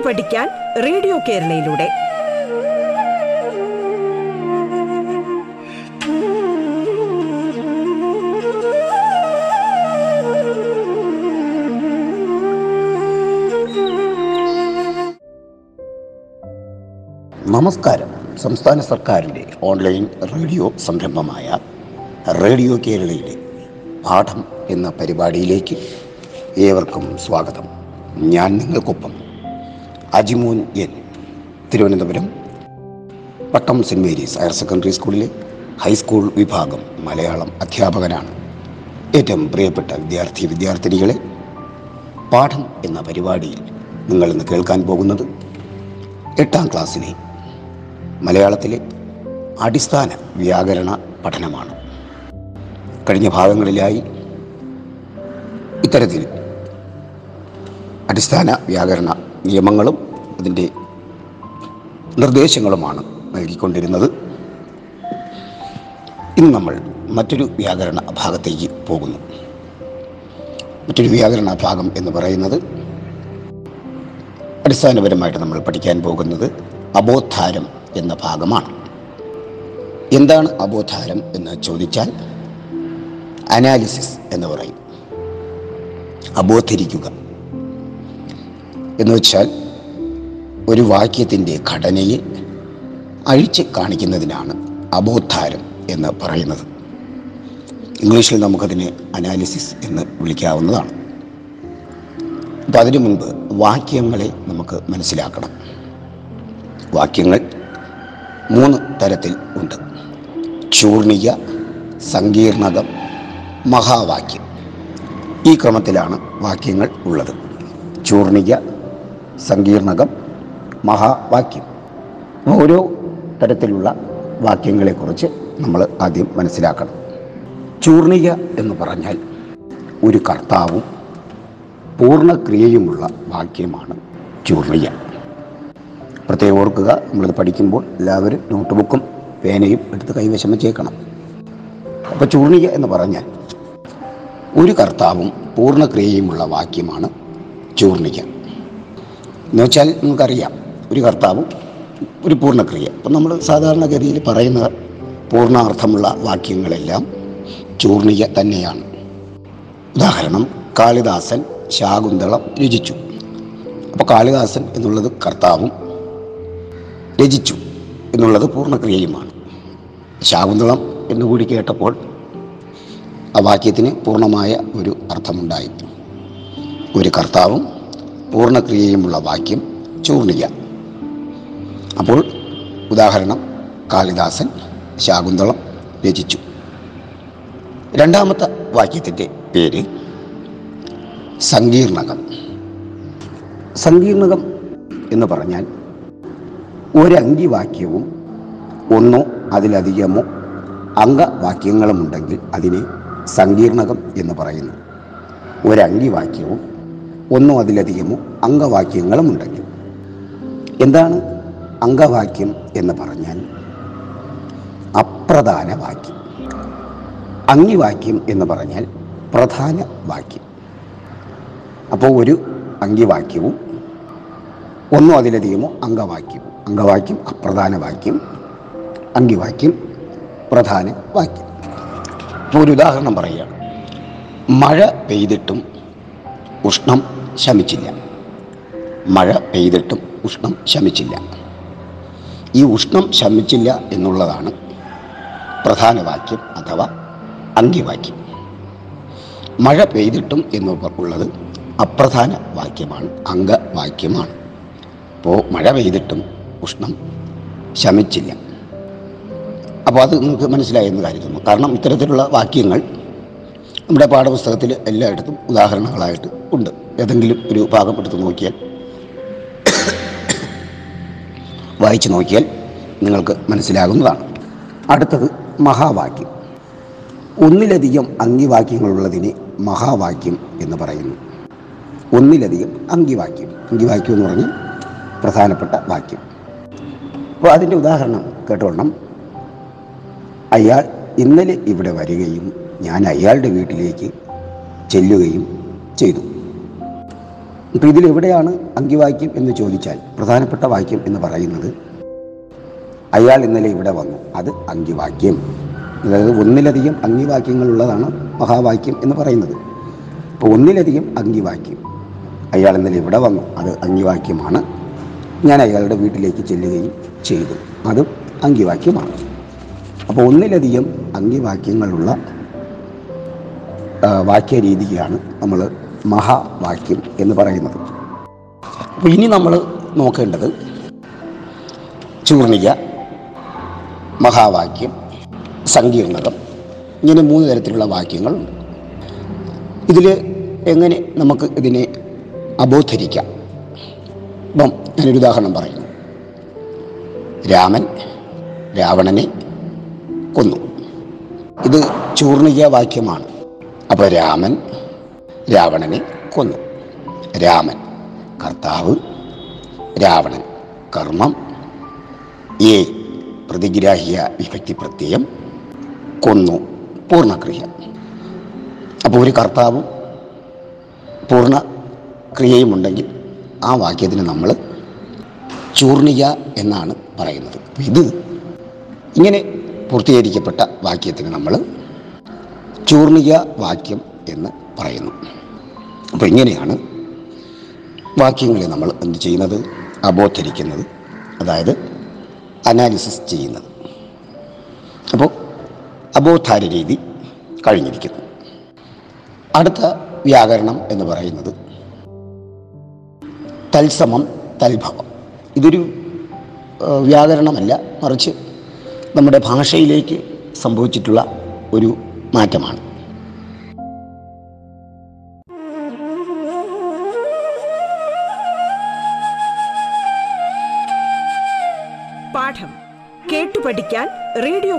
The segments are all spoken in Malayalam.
കേട്ടു പഠിക്കാൻ റേഡിയോ കേരളയിലൂടെ. നമസ്കാരം. സംസ്ഥാന സർക്കാരിൻ്റെ ഓൺലൈൻ റേഡിയോ സംരംഭമായ റേഡിയോ കേരളയിലെ പാഠം എന്ന പരിപാടിയിലേക്ക് ഏവർക്കും സ്വാഗതം. ഞാൻ നിങ്ങൾക്കൊപ്പം Ajimon N, Thiruvananthapuram Pattom saint Mary's higher secondary സ്കൂളിലെ ഹൈസ്കൂൾ വിഭാഗം മലയാളം അധ്യാപകനാണ്. ഏറ്റവും പ്രിയപ്പെട്ട വിദ്യാർത്ഥികളെ, പാഠം എന്ന പരിപാടിയിൽ നിങ്ങളിന്ന് കേൾക്കാൻ പോകുന്നത് 8ാം ക്ലാസ്സിലെ മലയാളത്തിലെ അടിസ്ഥാന വ്യാകരണ പഠനമാണ്. കഴിഞ്ഞ ഭാഗങ്ങളിലായി ഇത്തരത്തിൽ അടിസ്ഥാന വ്യാകരണ നിയമങ്ങളും അതിൻ്റെ നിർദ്ദേശങ്ങളുമാണ് നൽകിക്കൊണ്ടിരുന്നത്. ഇന്ന് നമ്മൾ മറ്റൊരു വ്യാകരണ ഭാഗത്തേക്ക് പോകുന്നു. മറ്റൊരു വ്യാകരണ ഭാഗം എന്ന് പറയുന്നത് അടിസ്ഥാനപരമായിട്ട് നമ്മൾ പഠിക്കാൻ പോകുന്നത് അബോദ്ധാരം എന്ന ഭാഗമാണ്. എന്താണ് അബോദ്ധാരം എന്ന് ചോദിച്ചാൽ അനാലിസിസ് എന്ന് പറയും. അബോധരിക്കുക എന്ന് വെച്ചാൽ ഒരു വാക്യത്തിൻ്റെ ഘടനയെ അഴിച്ച് കാണിക്കുന്നതിനാണ് അബോദ്ധാരം എന്ന് പറയുന്നത്. ഇംഗ്ലീഷിൽ നമുക്കതിനെ അനാലിസിസ് എന്ന് വിളിക്കാവുന്നതാണ്. അപ്പോൾ അതിനു മുൻപ് വാക്യങ്ങളെ നമുക്ക് മനസ്സിലാക്കണം. വാക്യങ്ങൾ 3 തരത്തിൽ ഉണ്ട്: ചൂർണിക, സങ്കീർണകം, മഹാവാക്യം. ഈ ക്രമത്തിലാണ് വാക്യങ്ങൾ ഉള്ളത്: ചൂർണിക, സങ്കീർണകം, മഹാവാക്യം. ഓരോ തരത്തിലുള്ള വാക്യങ്ങളെക്കുറിച്ച് നമ്മൾ ആദ്യം മനസ്സിലാക്കണം. ചൂർണിക എന്ന് പറഞ്ഞാൽ ഒരു കർത്താവും പൂർണ്ണക്രിയയുമുള്ള വാക്യമാണ് ചൂർണിക. പ്രത്യേകം ഓർക്കുക, നമ്മളിത് പഠിക്കുമ്പോൾ എല്ലാവരും നോട്ട്ബുക്കും പേനയും എടുത്ത് കൈവശം വച്ചേക്കണം. അപ്പോൾ ചൂർണിക എന്ന് പറഞ്ഞാൽ ഒരു കർത്താവും പൂർണ്ണക്രിയയുമുള്ള വാക്യമാണ് ചൂർണിക എന്ന് വെച്ചാൽ നമുക്കറിയാം, ഒരു കർത്താവും ഒരു പൂർണ്ണക്രിയ. അപ്പം നമ്മൾ സാധാരണഗതിയിൽ പറയുന്ന പൂർണ്ണാർത്ഥമുള്ള വാക്യങ്ങളെല്ലാം ചൂർണിക തന്നെയാണ്. ഉദാഹരണം, കാളിദാസൻ ശാകുന്തളം രചിച്ചു. അപ്പോൾ കാളിദാസൻ എന്നുള്ളത് കർത്താവും രചിച്ചു എന്നുള്ളത് പൂർണ്ണക്രിയയുമാണ്. ശാകുന്തളം എന്നുകൂടി കേട്ടപ്പോൾ ആ വാക്യത്തിന് പൂർണ്ണമായ ഒരു അർത്ഥമുണ്ടായി. ഒരു കർത്താവും പൂർണ്ണക്രിയയുമുള്ള വാക്യം ചൂർണിക. അപ്പോൾ ഉദാഹരണം, കാളിദാസൻ ശാകുന്തളം രചിച്ചു. രണ്ടാമത്തെ വാക്യത്തിൻ്റെ പേര് സങ്കീർണകം. സങ്കീർണകം എന്ന് പറഞ്ഞാൽ ഒരംഗിവാക്യവും ഒന്നോ അതിലധികമോ അംഗവാക്യങ്ങളുമുണ്ടെങ്കിൽ അതിനെ സങ്കീർണകം എന്ന് പറയുന്നു. ഒരംഗിവാക്യവും ഒന്നോ അതിലധികമോ അംഗവാക്യങ്ങളും ഉണ്ടെങ്കിൽ. എന്താണ് അംഗവാക്യം എന്ന് പറഞ്ഞാൽ? അപ്രധാന വാക്യം. അംഗിവാക്യം എന്ന് പറഞ്ഞാൽ പ്രധാന വാക്യം. അപ്പോൾ ഒരു അംഗിവാക്യവും ഒന്നോ അതിലധികമോ അംഗവാക്യവും. അംഗവാക്യം അപ്രധാന വാക്യം, അംഗിവാക്യം പ്രധാന വാക്യം. ഇപ്പോൾ ഒരു ഉദാഹരണം പറയുകയാണ്: മഴ പെയ്തിട്ടും ഉഷ്ണം ശമിച്ചില്ല. മഴ പെയ്തിട്ടും ഉഷ്ണം ശമിച്ചില്ല. ഈ ഉഷ്ണം ശമിച്ചില്ല എന്നുള്ളതാണ് പ്രധാന വാക്യം അഥവാ അംഗിവാക്യം. മഴ പെയ്തിട്ടും എന്നുള്ളത് അപ്രധാന വാക്യമാണ്, അംഗവാക്യമാണ്. അപ്പോൾ മഴ പെയ്തിട്ടും ഉഷ്ണം ശമിച്ചില്ല. അപ്പോൾ അത് നിങ്ങൾക്ക് മനസ്സിലായെന്ന് കരുതുന്നു. കാരണം ഇത്തരത്തിലുള്ള വാക്യങ്ങൾ നമ്മുടെ പാഠപുസ്തകത്തിൽ എല്ലായിടത്തും ഉദാഹരണങ്ങളായിട്ട് ഉണ്ട്. ഏതെങ്കിലും ഒരു ഭാഗം എടുത്ത് നോക്കിയാൽ, വായിച്ചു നോക്കിയാൽ നിങ്ങൾക്ക് മനസ്സിലാകുന്നതാണ്. അടുത്തത് മഹാവാക്യം. ഒന്നിലധികം അംഗിവാക്യങ്ങളുള്ളതിനെ മഹാവാക്യം എന്ന് പറയുന്നു. ഒന്നിലധികം അംഗിവാക്യം. അംഗിവാക്യം എന്ന് പറഞ്ഞാൽ പ്രധാനപ്പെട്ട വാക്യം. അപ്പോൾ അതിൻ്റെ ഉദാഹരണം കേട്ടോണം: അയാൾ ഇന്നലെ ഇവിടെ വരികയും ഞാൻ അയാളുടെ വീട്ടിലേക്ക് ചെല്ലുകയും ചെയ്തു. ഇപ്പോൾ ഇതിലെവിടെയാണ് അങ്കിവാക്യം എന്ന് ചോദിച്ചാൽ പ്രധാനപ്പെട്ട വാക്യം എന്ന് പറയുന്നത് അയാൾ ഇന്നലെ ഇവിടെ വന്നു, അത് അങ്കിവാക്യം. അതായത് ഒന്നിലധികം അങ്കിവാക്യങ്ങളുള്ളതാണ് മഹാവാക്യം എന്ന് പറയുന്നത്. അപ്പോൾ ഒന്നിലധികം അങ്കിവാക്യം, അയാൾ ഇന്നലെ ഇവിടെ വന്നു, അത് അങ്കിവാക്യമാണ്. ഞാൻ അയാളുടെ വീട്ടിലേക്ക് ചെല്ലുകയും ചെയ്തു, അതും അങ്കിവാക്യമാണ്. അപ്പോൾ ഒന്നിലധികം അങ്കിവാക്യങ്ങളുള്ള വാക്യരീതിയാണ് നമ്മൾ മഹാവാക്യം എന്ന് പറയുന്നത്. അപ്പോൾ ഇനി നമ്മൾ നോക്കേണ്ടത് ചൂർണിക, മഹാവാക്യം, സങ്കീർണകം, ഇങ്ങനെ മൂന്ന് തരത്തിലുള്ള വാക്യങ്ങളുണ്ട്. ഇതിൽ എങ്ങനെ നമുക്ക് ഇതിനെ അബോധരിക്കാം? ഇപ്പം ഞാനൊരു ഉദാഹരണം പറയുന്നു. രാമൻ രാവണനെ കൊന്നു, ഇത് ചൂർണിക വാക്യമാണ്. അപ്പോൾ രാമൻ രാവണനെ കൊന്നു. രാമൻ കർത്താവ്, രാവണൻ കർമ്മം, എ പ്രതിഗ്രാഹ്യ വിഭക്തി പ്രത്യയം, കൊന്നു പൂർണ്ണക്രിയ. അപ്പോൾ ഒരു കർത്താവും പൂർണ്ണക്രിയയും ഉണ്ടെങ്കിൽ ആ വാക്യത്തിന് നമ്മൾ ചൂർണിക എന്നാണ് പറയുന്നത്. ഇത് ഇങ്ങനെ പൂർത്തീകരിക്കപ്പെട്ട വാക്യത്തിന് നമ്മൾ ചൂർണിക വാക്യം എന്ന് പറയുന്നു. അപ്പോൾ ഇങ്ങനെയാണ് വാക്യങ്ങളെ നമ്മൾ എന്ത് ചെയ്യുന്നത്? അബോധരിക്കുന്നത്, അതായത് അനാലിസിസ് ചെയ്യുന്നത്. അപ്പോൾ അബോധാര രീതി കഴിഞ്ഞിരിക്കുന്നു. അടുത്ത വ്യാകരണം എന്ന് പറയുന്നത് തത്സമം തത്ഭവം. ഇതൊരു വ്യാകരണമല്ല, മറിച്ച് നമ്മുടെ ഭാഷയിലേക്ക് സംഭവിച്ചിട്ടുള്ള ഒരു മാറ്റമാണ്. പാഠം കേട്ടു പഠിക്കാൻ റേഡിയോ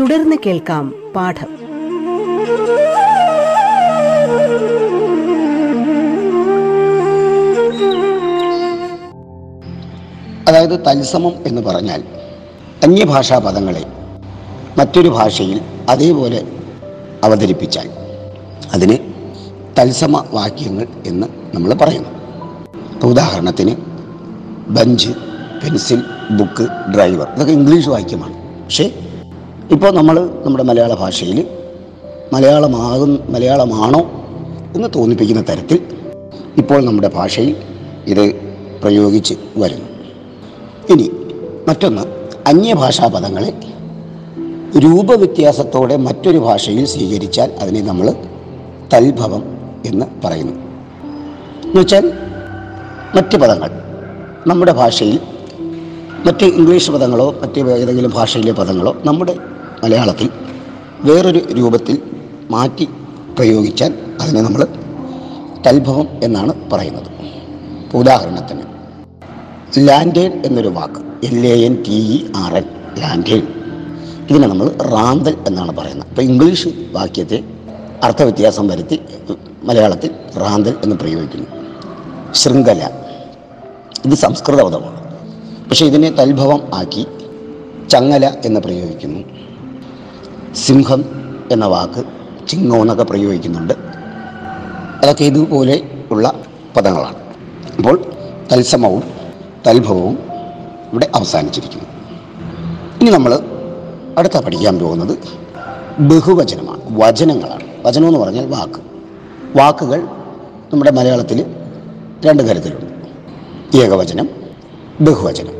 തുടർന്ന് കേൾക്കാം. പാഠം അതായത് തത്സമം എന്ന് പറഞ്ഞാൽ അന്യഭാഷാ പദങ്ങളെ മറ്റൊരു ഭാഷയിൽ അതേപോലെ അവതരിപ്പിച്ചാൽ അതിന് തത്സമ വാക്യങ്ങൾ എന്ന് നമ്മൾ പറയുന്നു. ഉദാഹരണത്തിന് ബഞ്ച്, പെൻസിൽ, ബുക്ക്, ഡ്രൈവർ, ഇതൊക്കെ ഇംഗ്ലീഷ് വാക്യമാണ്. പക്ഷേ ഇപ്പോൾ നമ്മൾ നമ്മുടെ മലയാള ഭാഷയിൽ മലയാളമാണോ എന്ന് തോന്നിപ്പിക്കുന്ന തരത്തിൽ ഇപ്പോൾ നമ്മുടെ ഭാഷയിൽ ഇത് പ്രയോഗിച്ച് വരുന്നു. ഇനി മറ്റൊന്ന്, അന്യഭാഷാ പദങ്ങളെ രൂപവ്യത്യാസത്തോടെ മറ്റൊരു ഭാഷയിൽ സ്വീകരിച്ചാൽ അതിനെ നമ്മൾ തത്ഭവം എന്ന് പറയുന്നു. എന്നുവെച്ചാൽ മറ്റ് പദങ്ങൾ നമ്മുടെ ഭാഷയിൽ, മറ്റ് ഇംഗ്ലീഷ് പദങ്ങളോ മറ്റ് ഏതെങ്കിലും ഭാഷയിലെ പദങ്ങളോ നമ്മുടെ മലയാളത്തിൽ വേറൊരു രൂപത്തിൽ മാറ്റി പ്രയോഗിച്ചാൽ അതിനെ നമ്മൾ തത്ഭവം എന്നാണ് പറയുന്നത്. ഉദാഹരണത്തിന് ലാൻഡേൺ എന്നൊരു വാക്ക്, LANTERN, ലാൻഡേൺ, ഇതിനെ നമ്മൾ റാന്തൽ എന്നാണ് പറയുന്നത്. അപ്പോൾ ഇംഗ്ലീഷ് വാക്യത്തെ അർത്ഥവ്യത്യാസം വരുത്തി മലയാളത്തിൽ റാന്തൽ എന്ന് പ്രയോഗിക്കുന്നു. ശൃംഖല, ഇത് സംസ്കൃത പദമാണ്, പക്ഷേ ഇതിനെ തത്ഭവം ആക്കി ചങ്ങല എന്ന് പ്രയോഗിക്കുന്നു. സിംഹം എന്ന വാക്ക് ചിങ്ങോന്നൊക്കെ പ്രയോഗിക്കുന്നുണ്ട്. അതൊക്കെ ഇതുപോലെ ഉള്ള പദങ്ങളാണ്. അപ്പോൾ തത്സമവും തത്ഭവവും ഇവിടെ അവസാനിച്ചിരിക്കുന്നു. ഇനി നമ്മൾ അടുത്ത പഠിക്കാൻ പോകുന്നത് ബഹുവചനമാണ്, വചനങ്ങളാണ്. വചനമെന്ന് പറഞ്ഞാൽ വാക്ക്. വാക്കുകൾ നമ്മുടെ മലയാളത്തിൽ രണ്ട് തരത്തിലുണ്ട്: ഏകവചനം, ബഹുവചനം.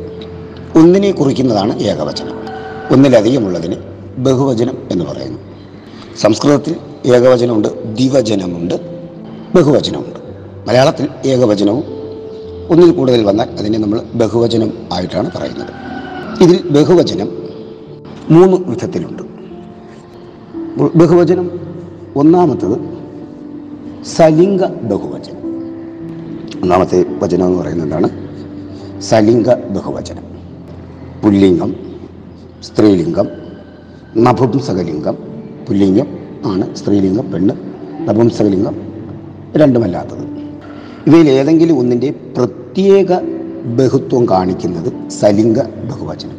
ഒന്നിനെ കുറിക്കുന്നതാണ് ഏകവചനം, ഒന്നിലധികമുള്ളതിന് ബഹുവചനം എന്ന് പറയുന്നു. സംസ്കൃതത്തിൽ ഏകവചനമുണ്ട്, ദ്വിവചനമുണ്ട്, ബഹുവചനമുണ്ട്. മലയാളത്തിൽ ഏകവചനവും ഒന്നിൽ കൂടുതൽ വന്നാൽ അതിനെ നമ്മൾ ബഹുവചനം ആയിട്ടാണ് പറയുന്നത്. ഇതിൽ ബഹുവചനം മൂന്ന് വിധത്തിലുണ്ട്. ബഹുവചനം ഒന്നാമത്തത് സലിംഗ ബഹുവചനം. ഒന്നാമത്തെ വചനം എന്ന് പറയുന്നതാണ് സലിംഗ ബഹുവചനം. പുല്ലിംഗം, സ്ത്രീലിംഗം, നപുംസകലിംഗം പുല്ലിംഗം ആണ്, സ്ത്രീലിംഗം പെണ്ണ്, നപുംസകലിംഗം രണ്ടുമല്ലാത്തത്. ഇവയിൽ ഏതെങ്കിലും ഒന്നിൻ്റെ പ്രത്യേക ബഹുത്വം കാണിക്കുന്നത് സലിംഗ ബഹുവചനം.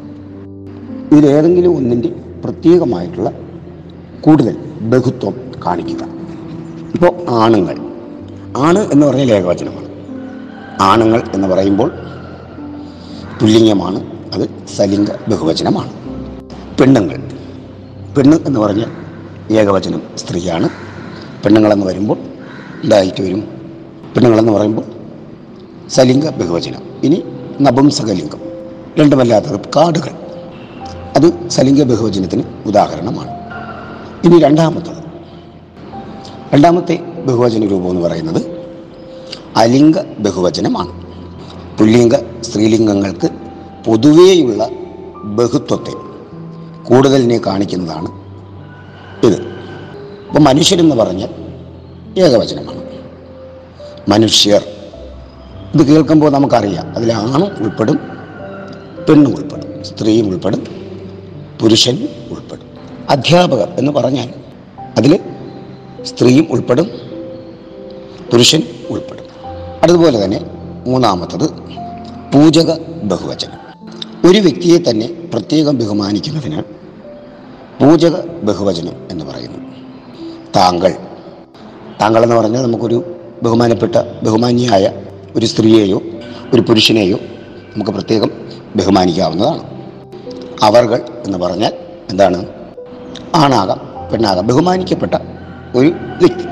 ഇതിലേതെങ്കിലും ഒന്നിൻ്റെ പ്രത്യേകമായിട്ടുള്ള കൂടുതൽ ബഹുത്വം കാണിക്കുക. ഇപ്പോൾ ആണുങ്ങൾ, ആണ് എന്ന് പറഞ്ഞാൽ ഏകവചനമാണ്. ആണുങ്ങൾ എന്ന് പറയുമ്പോൾ പുല്ലിംഗമാണ്, അത് സലിംഗ ബഹുവചനമാണ്. പെണ്ണുങ്ങൾ, പെണ്ണ് എന്ന് പറഞ്ഞാൽ ഏകവചനം സ്ത്രീയാണ്. പെണ്ണുങ്ങളെന്ന് വരുമ്പോൾ ഇതായിട്ട് വരും. പെണ്ണുങ്ങളെന്ന് പറയുമ്പോൾ സലിംഗ ബഹുവചനം. ഇനി നപുംസകലിംഗം, രണ്ടുമല്ലാത്തത് കാടുകൾ, അത് സലിംഗ ബഹുവചനത്തിന് ഉദാഹരണമാണ്. ഇനി രണ്ടാമത്തെ ബഹുവചന രൂപം എന്ന് പറയുന്നത് അലിംഗ ബഹുവചനമാണ്. പുല്ലിംഗ സ്ത്രീലിംഗങ്ങൾക്ക് പൊതുവേയുള്ള ബഹുത്വത്തെ കൂടുതലിനെ കാണിക്കുന്നതാണ് ഇത്. ഇപ്പം മനുഷ്യരെന്ന് പറഞ്ഞാൽ ഏകവചനമാണ്, മനുഷ്യർ. ഇത് കേൾക്കുമ്പോൾ നമുക്കറിയാം അതിൽ ആണും ഉൾപ്പെടും, പെണ്ണും ഉൾപ്പെടും, സ്ത്രീയും ഉൾപ്പെടും, പുരുഷനും ഉൾപ്പെടും. അധ്യാപകർ എന്ന് പറഞ്ഞാൽ അതിൽ സ്ത്രീയും ഉൾപ്പെടും, പുരുഷൻ ഉൾപ്പെടും. അതുപോലെ തന്നെ മൂന്നാമത്തത് പൂജക ബഹുവചനം. ഒരു വ്യക്തിയെ തന്നെ പ്രത്യേകം ബഹുമാനിക്കുന്നതിന് പൂജക ബഹുവചനം എന്ന് പറയുന്നു. താങ്കൾ, താങ്കളെന്ന് പറഞ്ഞാൽ നമുക്കൊരു ബഹുമാനപ്പെട്ട ബഹുമാനിയായ ഒരു സ്ത്രീയെയോ ഒരു പുരുഷനെയോ നമുക്ക് പ്രത്യേകം ബഹുമാനിക്കാവുന്നതാണ്. അവർകൾ എന്ന് പറഞ്ഞാൽ എന്താണ്, ആണാകാം പെണ്ണാകാം, ബഹുമാനിക്കപ്പെട്ട ഒരു വ്യക്തി.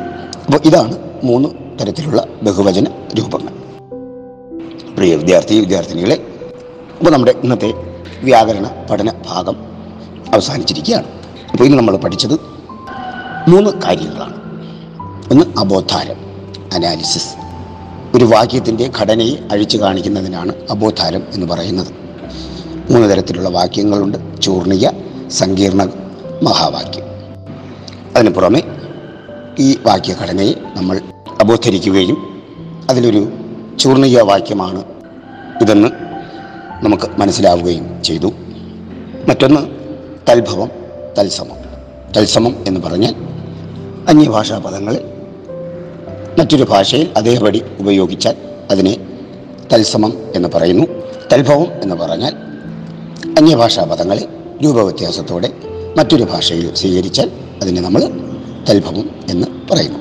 അപ്പോൾ ഇതാണ് മൂന്ന് തരത്തിലുള്ള ബഹുവചന രൂപങ്ങൾ. പ്രിയ വിദ്യാർത്ഥികളെ, അപ്പോൾ നമ്മുടെ ഇന്നത്തെ വ്യാകരണ പഠന ഭാഗം അവസാനിച്ചിരിക്കുകയാണ്. അപ്പോൾ ഇന്ന് നമ്മൾ പഠിച്ചത് മൂന്ന് കാര്യങ്ങളാണ്. ഒന്ന് അബോധാരം, അനാലിസിസ്. ഒരു വാക്യത്തിൻ്റെ ഘടനയെ അഴിച്ചു കാണിക്കുന്നതിനാണ് അബോധാരം എന്ന് പറയുന്നത്. മൂന്ന് തരത്തിലുള്ള വാക്യങ്ങളുണ്ട്: ചൂർണിക, സങ്കീർണ, മഹാവാക്യം. അതിന് പുറമെ ഈ വാക്യഘടനയെ നമ്മൾ അബോധരിക്കുകയും അതിലൊരു ചൂർണിക വാക്യമാണ് ഇതെന്ന് നമുക്ക് മനസ്സിലാവുകയും ചെയ്തു. മറ്റൊന്ന് തൽഭവം, തത്സമം. തത്സമം എന്ന് പറഞ്ഞാൽ അന്യഭാഷാ പദങ്ങളെ മറ്റൊരു ഭാഷയിൽ അതേപടി ഉപയോഗിച്ചാൽ അതിനെ തത്സമം എന്ന് പറയുന്നു. തൽഭവം എന്ന് പറഞ്ഞാൽ അന്യഭാഷാ പദങ്ങളെ രൂപവ്യത്യാസത്തോടെ മറ്റൊരു ഭാഷയിൽ സ്വീകരിച്ചാൽ അതിനെ നമ്മൾ തൽഭവം എന്ന് പറയുന്നു.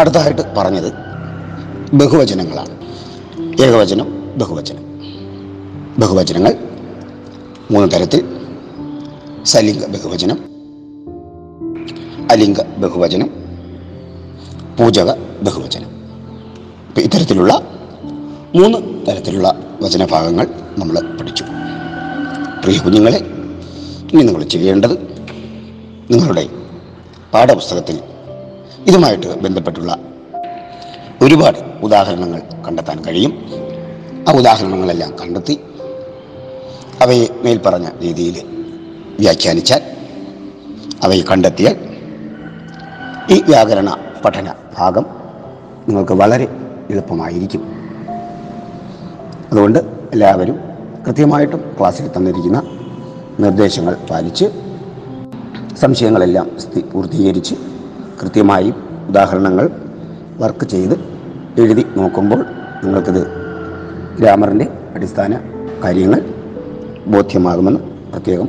അടുത്തതായിട്ട് പറഞ്ഞത് ബഹുവചനങ്ങളാണ്. ഏകവചനം, ബഹുവചനം. ബഹുവചനങ്ങൾ മൂന്ന് തരത്തിൽ: സലിംഗ ബഹുവചനം, അലിംഗ ബഹുവചനം, പൂജക ബഹുവചനം. ഇപ്പം ഇത്തരത്തിലുള്ള മൂന്ന് തരത്തിലുള്ള വചനഭാഗങ്ങൾ നമ്മൾ പഠിച്ചു. പ്രിയ കുഞ്ഞുങ്ങളെ, ഇനി നിങ്ങൾ ചെയ്യേണ്ടത് നിങ്ങളുടെ പാഠപുസ്തകത്തിൽ ഇതുമായിട്ട് ബന്ധപ്പെട്ടുള്ള ഒരുപാട് ഉദാഹരണങ്ങൾ കണ്ടെത്താൻ കഴിയും. ആ ഉദാഹരണങ്ങളെല്ലാം കണ്ടെത്തി അവയെ മേൽപ്പറഞ്ഞ രീതിയിൽ വ്യാഖ്യാനിച്ചാൽ, അവയെ കണ്ടെത്തിയാൽ ഈ വ്യാകരണ പഠന ഭാഗം നിങ്ങൾക്ക് വളരെ എളുപ്പമായിരിക്കും. അതുകൊണ്ട് എല്ലാവരും കൃത്യമായിട്ടും ക്ലാസ്സിൽ തന്നിരിക്കുന്ന നിർദ്ദേശങ്ങൾ പാലിച്ച് സംശയങ്ങളെല്ലാം പൂർത്തീകരിച്ച് കൃത്യമായി ഉദാഹരണങ്ങൾ വർക്ക് ചെയ്ത് എഴുതി നോക്കുമ്പോൾ നിങ്ങൾക്കിത് ഗ്രാമറിൻ്റെ അടിസ്ഥാന കാര്യങ്ങൾ ബോധ്യമാകുമെന്ന് പ്രത്യേകം